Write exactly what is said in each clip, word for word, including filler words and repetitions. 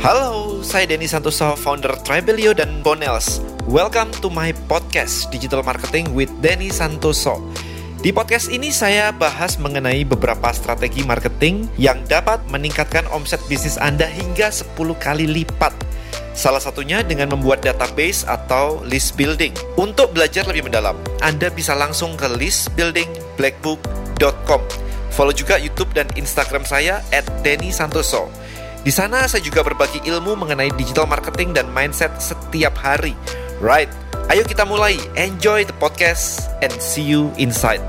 Halo, saya Denny Santoso, founder Tribelio dan Bonels. Welcome to my podcast Digital Marketing with Denny Santoso. Di podcast ini saya bahas mengenai beberapa strategi marketing yang dapat meningkatkan omset bisnis Anda hingga sepuluh kali lipat. Salah satunya dengan membuat database atau list building. Untuk belajar lebih mendalam, Anda bisa langsung ke list building blackbook dot com. Follow juga YouTube dan Instagram saya et denny santoso. Di sana saya juga berbagi ilmu mengenai digital marketing dan mindset setiap hari. Right. Ayo kita mulai, enjoy the podcast and see you inside.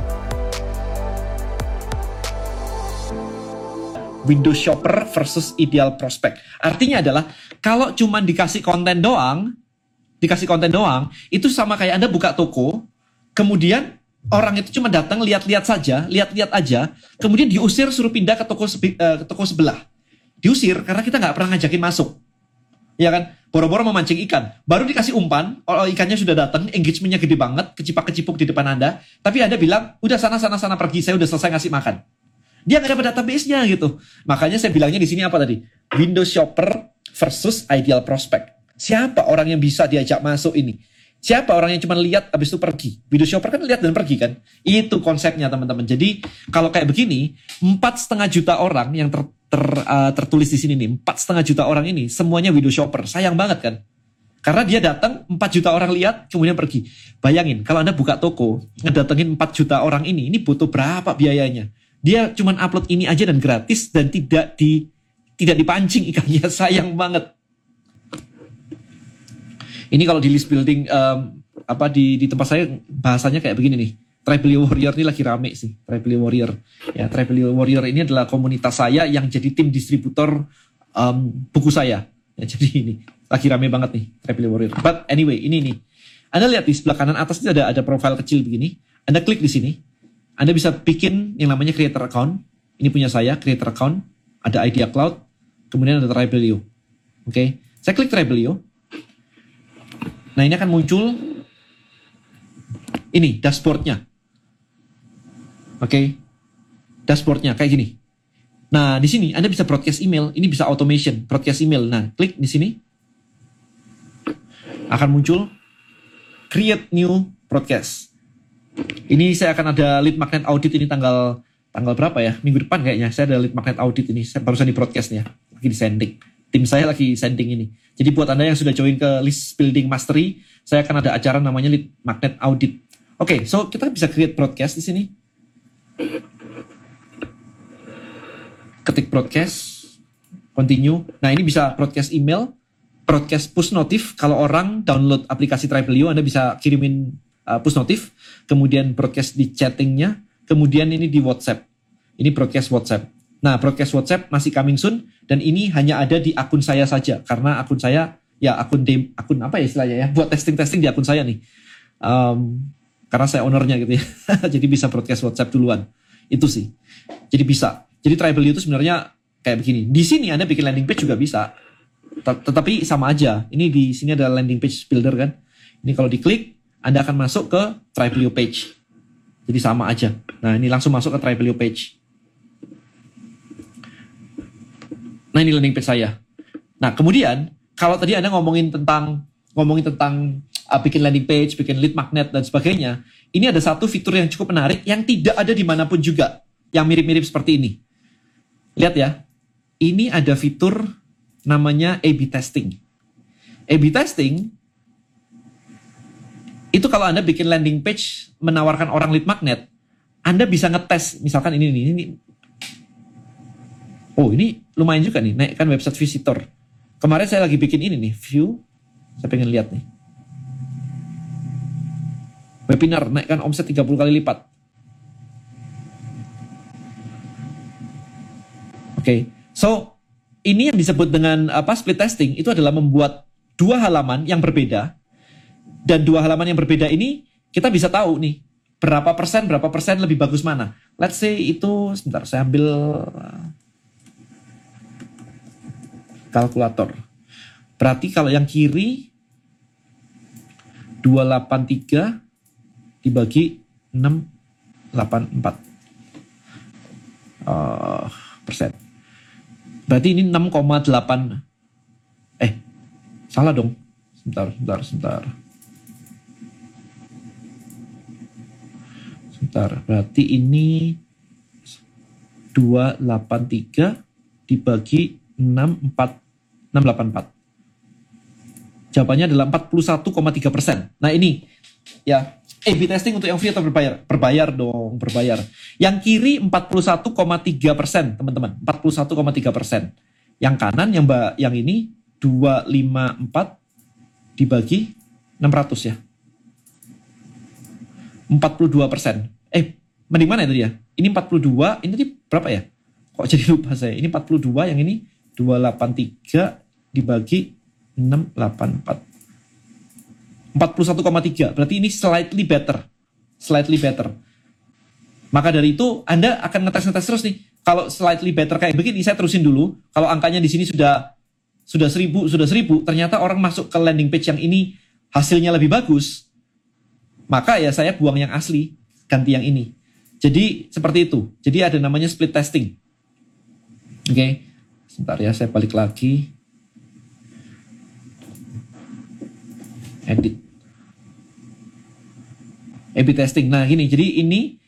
Window shopper versus ideal prospect. Artinya adalah kalau cuma dikasih konten doang, dikasih konten doang, itu sama kayak Anda buka toko, kemudian orang itu cuma datang lihat-lihat saja, lihat-lihat aja, kemudian diusir suruh pindah ke toko sebi- uh, ke toko sebelah. Diusir karena kita nggak pernah ngajakin masuk. Ya kan, boro-boro memancing ikan, baru dikasih umpan, ikannya sudah datang, engagementnya gede banget, kecipak-kecipuk di depan Anda, tapi Anda bilang, udah sana-sana-sana pergi, saya udah selesai ngasih makan. Dia nggak dapat database-nya gitu. Makanya saya bilangnya di sini apa tadi? Window shopper versus ideal prospect. Siapa orang yang bisa diajak masuk ini? Siapa orang yang cuma lihat habis itu pergi? Window shopper kan lihat dan pergi kan? Itu konsepnya teman-teman. Jadi kalau kayak begini, empat koma lima juta orang yang ter Ter, uh, tertulis di sini nih, empat koma lima juta orang ini semuanya window shopper. Sayang banget kan? Karena dia datang empat juta orang lihat kemudian pergi. Bayangin kalau Anda buka toko, ngedatengin empat juta orang ini, ini butuh berapa biayanya? Dia cuman upload ini aja dan gratis dan tidak di tidak dipancing ikannya. Sayang banget. Ini kalau di list building um, apa di di tempat saya bahasanya kayak begini nih. Tribelio Warrior ini lagi rame sih, Tribelio Warrior. Ya, Tribelio Warrior ini adalah komunitas saya yang jadi tim distributor um, buku saya. Ya, jadi ini lagi rame banget nih, Tribelio Warrior. But anyway, ini nih. Anda lihat di sebelah kanan atas ini ada ada profil kecil begini. Anda klik di sini. Anda bisa bikin yang namanya creator account. Ini punya saya, creator account. Ada Idea Cloud. Kemudian ada Tribelio. Oke, okay. Saya klik Tribelio. Nah, ini akan muncul ini dashboardnya. Oke, okay. Dashboardnya kayak gini. Nah, di sini Anda bisa broadcast email, ini bisa automation, broadcast email. Nah, klik di sini, akan muncul create new broadcast. Ini saya akan ada lead magnet audit ini tanggal tanggal berapa ya? Minggu depan kayaknya saya ada lead magnet audit ini. Saya barusan di broadcast ya, lagi di sending. Tim saya lagi sending ini. Jadi buat Anda yang sudah join ke List Building Mastery, saya akan ada acara namanya lead magnet audit. Oke, okay, so kita bisa create broadcast di sini. Ketik broadcast, continue. Nah, ini bisa broadcast email, broadcast push notif. Kalau orang download aplikasi Tribelio, Anda bisa kirimin uh, push notif. Kemudian broadcast di chattingnya. Kemudian ini di WhatsApp. Ini broadcast WhatsApp. Nah, broadcast WhatsApp masih coming soon. Dan ini hanya ada di akun saya saja. Karena akun saya, ya akun dem, akun apa ya istilahnya ya. Buat testing-testing di akun saya nih. Um, karena saya ownernya gitu ya. Jadi bisa broadcast WhatsApp duluan. Itu sih. Jadi bisa. Jadi Tribelio itu sebenarnya kayak begini. Di sini Anda bikin landing page juga bisa. Tetapi sama aja. Ini di sini ada landing page builder kan. Ini kalau diklik, Anda akan masuk ke Tribelio page. Jadi sama aja. Nah, ini langsung masuk ke Tribelio page. Nah, ini landing page saya. Nah, kemudian kalau tadi Anda ngomongin tentang ngomongin tentang uh, bikin landing page, bikin lead magnet dan sebagainya, ini ada satu fitur yang cukup menarik yang tidak ada dimanapun juga. Yang mirip-mirip seperti ini. Lihat ya. Ini ada fitur namanya A B testing. A B testing itu kalau Anda bikin landing page menawarkan orang lead magnet, Anda bisa ngetes. Misalkan ini, ini, ini. Oh, ini lumayan juga nih. Naikkan website visitor. Kemarin saya lagi bikin ini nih. View. Saya pengen lihat nih. Webinar. Naikkan omset tiga puluh kali lipat. Oke, okay. So ini yang disebut dengan apa split testing itu adalah membuat dua halaman yang berbeda dan dua halaman yang berbeda ini kita bisa tahu nih berapa persen berapa persen lebih bagus mana. Let's say itu sebentar saya ambil kalkulator. Berarti kalau yang kiri dua ratus delapan puluh tiga dibagi enam ratus delapan puluh empat uh, persen. Berarti ini 6,8 Salah dong. Sebentar, sebentar, sebentar. Sebentar, berarti ini dua ratus delapan puluh tiga dibagi enam ratus delapan puluh empat. Jawabannya adalah empat puluh satu koma tiga persen. Nah ini, ya, A B testing untuk yang free atau berbayar? Berbayar dong, berbayar. Yang kiri empat puluh satu koma tiga persen, teman-teman. empat puluh satu koma tiga persen. Yang kanan, yang ba- yang ini dua ratus lima puluh empat dibagi enam ratus ya. empat puluh dua persen. Eh, mending mana itu ya? Ini empat puluh dua, ini tadi berapa ya? Kok jadi lupa saya? Ini empat puluh dua, yang ini dua ratus delapan puluh tiga dibagi enam ratus delapan puluh empat. empat puluh satu koma tiga, berarti ini slightly better. Slightly better. Maka dari itu, Anda akan ngetes-ngetes terus nih. Kalau slightly better kayak begini, saya terusin dulu. Kalau angkanya di sini sudah sudah seribu, sudah seribu, ternyata orang masuk ke landing page yang ini hasilnya lebih bagus, maka ya saya buang yang asli, ganti yang ini. Jadi seperti itu. Jadi ada namanya split testing. Oke, okay. Sebentar ya, saya balik lagi. Edit. A B testing. Nah gini, jadi ini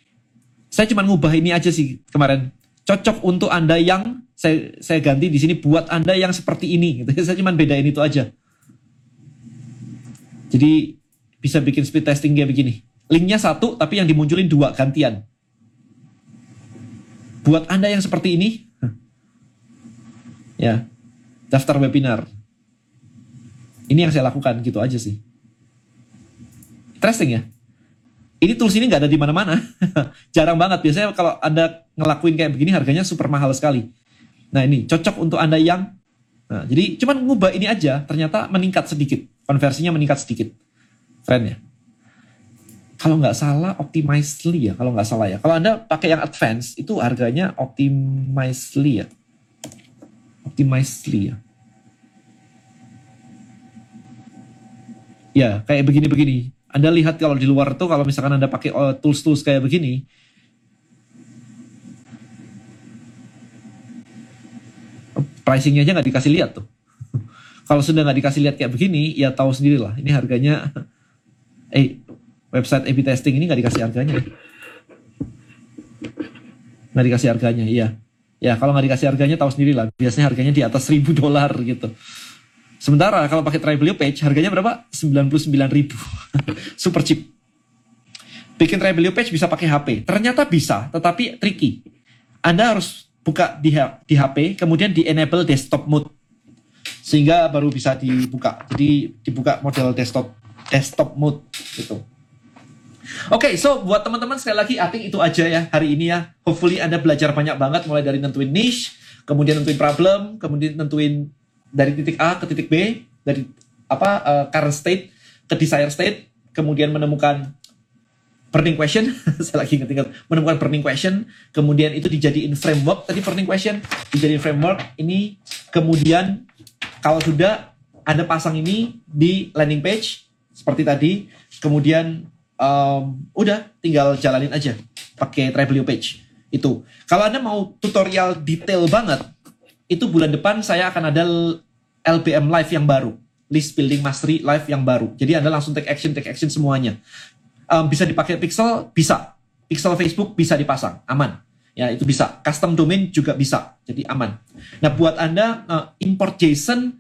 saya cuma ngubah ini aja sih kemarin. Cocok untuk Anda yang saya saya ganti di sini buat Anda yang seperti ini. Gitu. Saya cuma bedain itu aja. Jadi bisa bikin split testing kayak begini. Linknya satu, tapi yang dimunculin dua gantian. Buat Anda yang seperti ini, ya daftar webinar. Ini yang saya lakukan gitu aja sih. Interesting ya. Ini tools ini nggak ada di mana-mana, jarang banget. Biasanya kalau Anda ngelakuin kayak begini harganya super mahal sekali. Nah ini cocok untuk Anda yang, nah, jadi cuman ngubah ini aja, ternyata meningkat sedikit, konversinya meningkat sedikit, trennya. Kalau nggak salah Optimizely ya, kalau nggak salah ya. Kalau Anda pakai yang advance itu harganya Optimizely ya, Optimizely ya. Ya kayak begini-begini. Anda lihat kalau di luar tuh, kalau misalkan Anda pakai tools-tools kayak begini, pricingnya aja nggak dikasih lihat tuh. Kalau sudah nggak dikasih lihat kayak begini, ya tahu sendirilah. Ini harganya, eh, website A B testing ini nggak dikasih harganya, nggak dikasih harganya, iya. Ya kalau nggak dikasih harganya tahu sendirilah. Biasanya harganya di atas seribu dolar gitu. Sementara kalau pakai Tribelio page harganya berapa? sembilan puluh sembilan ribu. Super cheap. Bikin Tribelio page bisa pakai H P. Ternyata bisa, tetapi tricky. Anda harus buka di, di H P, kemudian di enable desktop mode. Sehingga baru bisa dibuka. Jadi dibuka model desktop desktop mode gitu. Oke, okay, so buat teman-teman sekali lagi I think itu aja ya hari ini ya. Hopefully Anda belajar banyak banget mulai dari nentuin niche, kemudian nentuin problem, kemudian nentuin dari titik A ke titik B, dari apa uh, current state ke desired state, kemudian menemukan burning question, saya lagi ingat-ingat, menemukan burning question, kemudian itu dijadiin framework, tadi burning question, dijadiin framework, ini kemudian kalau sudah Anda pasang ini di landing page, seperti tadi, kemudian um, udah tinggal jalanin aja, pakai Tribelio page, itu. Kalau Anda mau tutorial detail banget, itu bulan depan saya akan ada L B M live yang baru, List Building Mastery live yang baru. Jadi Anda langsung take action, take action semuanya. Um, bisa dipakai pixel, bisa. Pixel Facebook bisa dipasang, aman. Ya itu bisa. Custom domain juga bisa, jadi aman. Nah buat Anda uh, import JSON,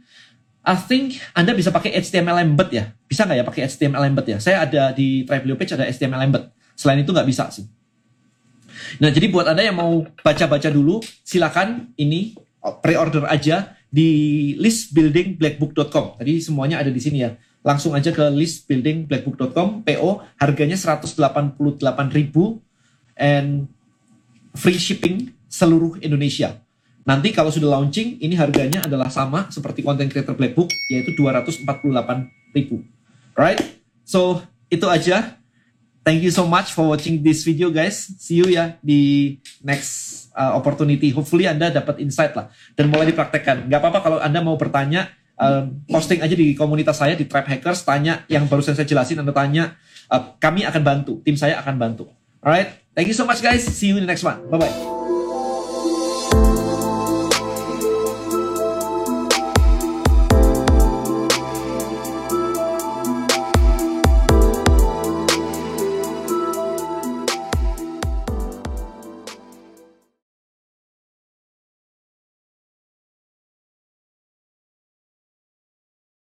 I think Anda bisa pakai H T M L embed ya. Bisa nggak ya pakai H T M L embed ya? Saya ada di Tribelio page ada H T M L embed. Selain itu nggak bisa sih. Nah jadi buat Anda yang mau baca-baca dulu, silakan ini. Pre-order aja di list building blackbook dot com. Tadi semuanya ada di sini ya. Langsung aja ke list building blackbook dot com. P O harganya seratus delapan puluh delapan ribu and free shipping seluruh Indonesia. Nanti kalau sudah launching, ini harganya adalah sama seperti content creator Blackbook, yaitu dua ratus empat puluh delapan ribu. Alright? So, itu aja. Thank you so much for watching this video guys. See you ya di next Uh, opportunity, hopefully Anda dapat insight lah dan mulai dipraktekkan. Gak apa-apa kalau Anda mau bertanya, uh, posting aja di komunitas saya di TrapHackers, tanya yang barusan saya jelasin, Anda tanya, uh, kami akan bantu, tim saya akan bantu. Alright, thank you so much guys, see you in the next one, bye bye.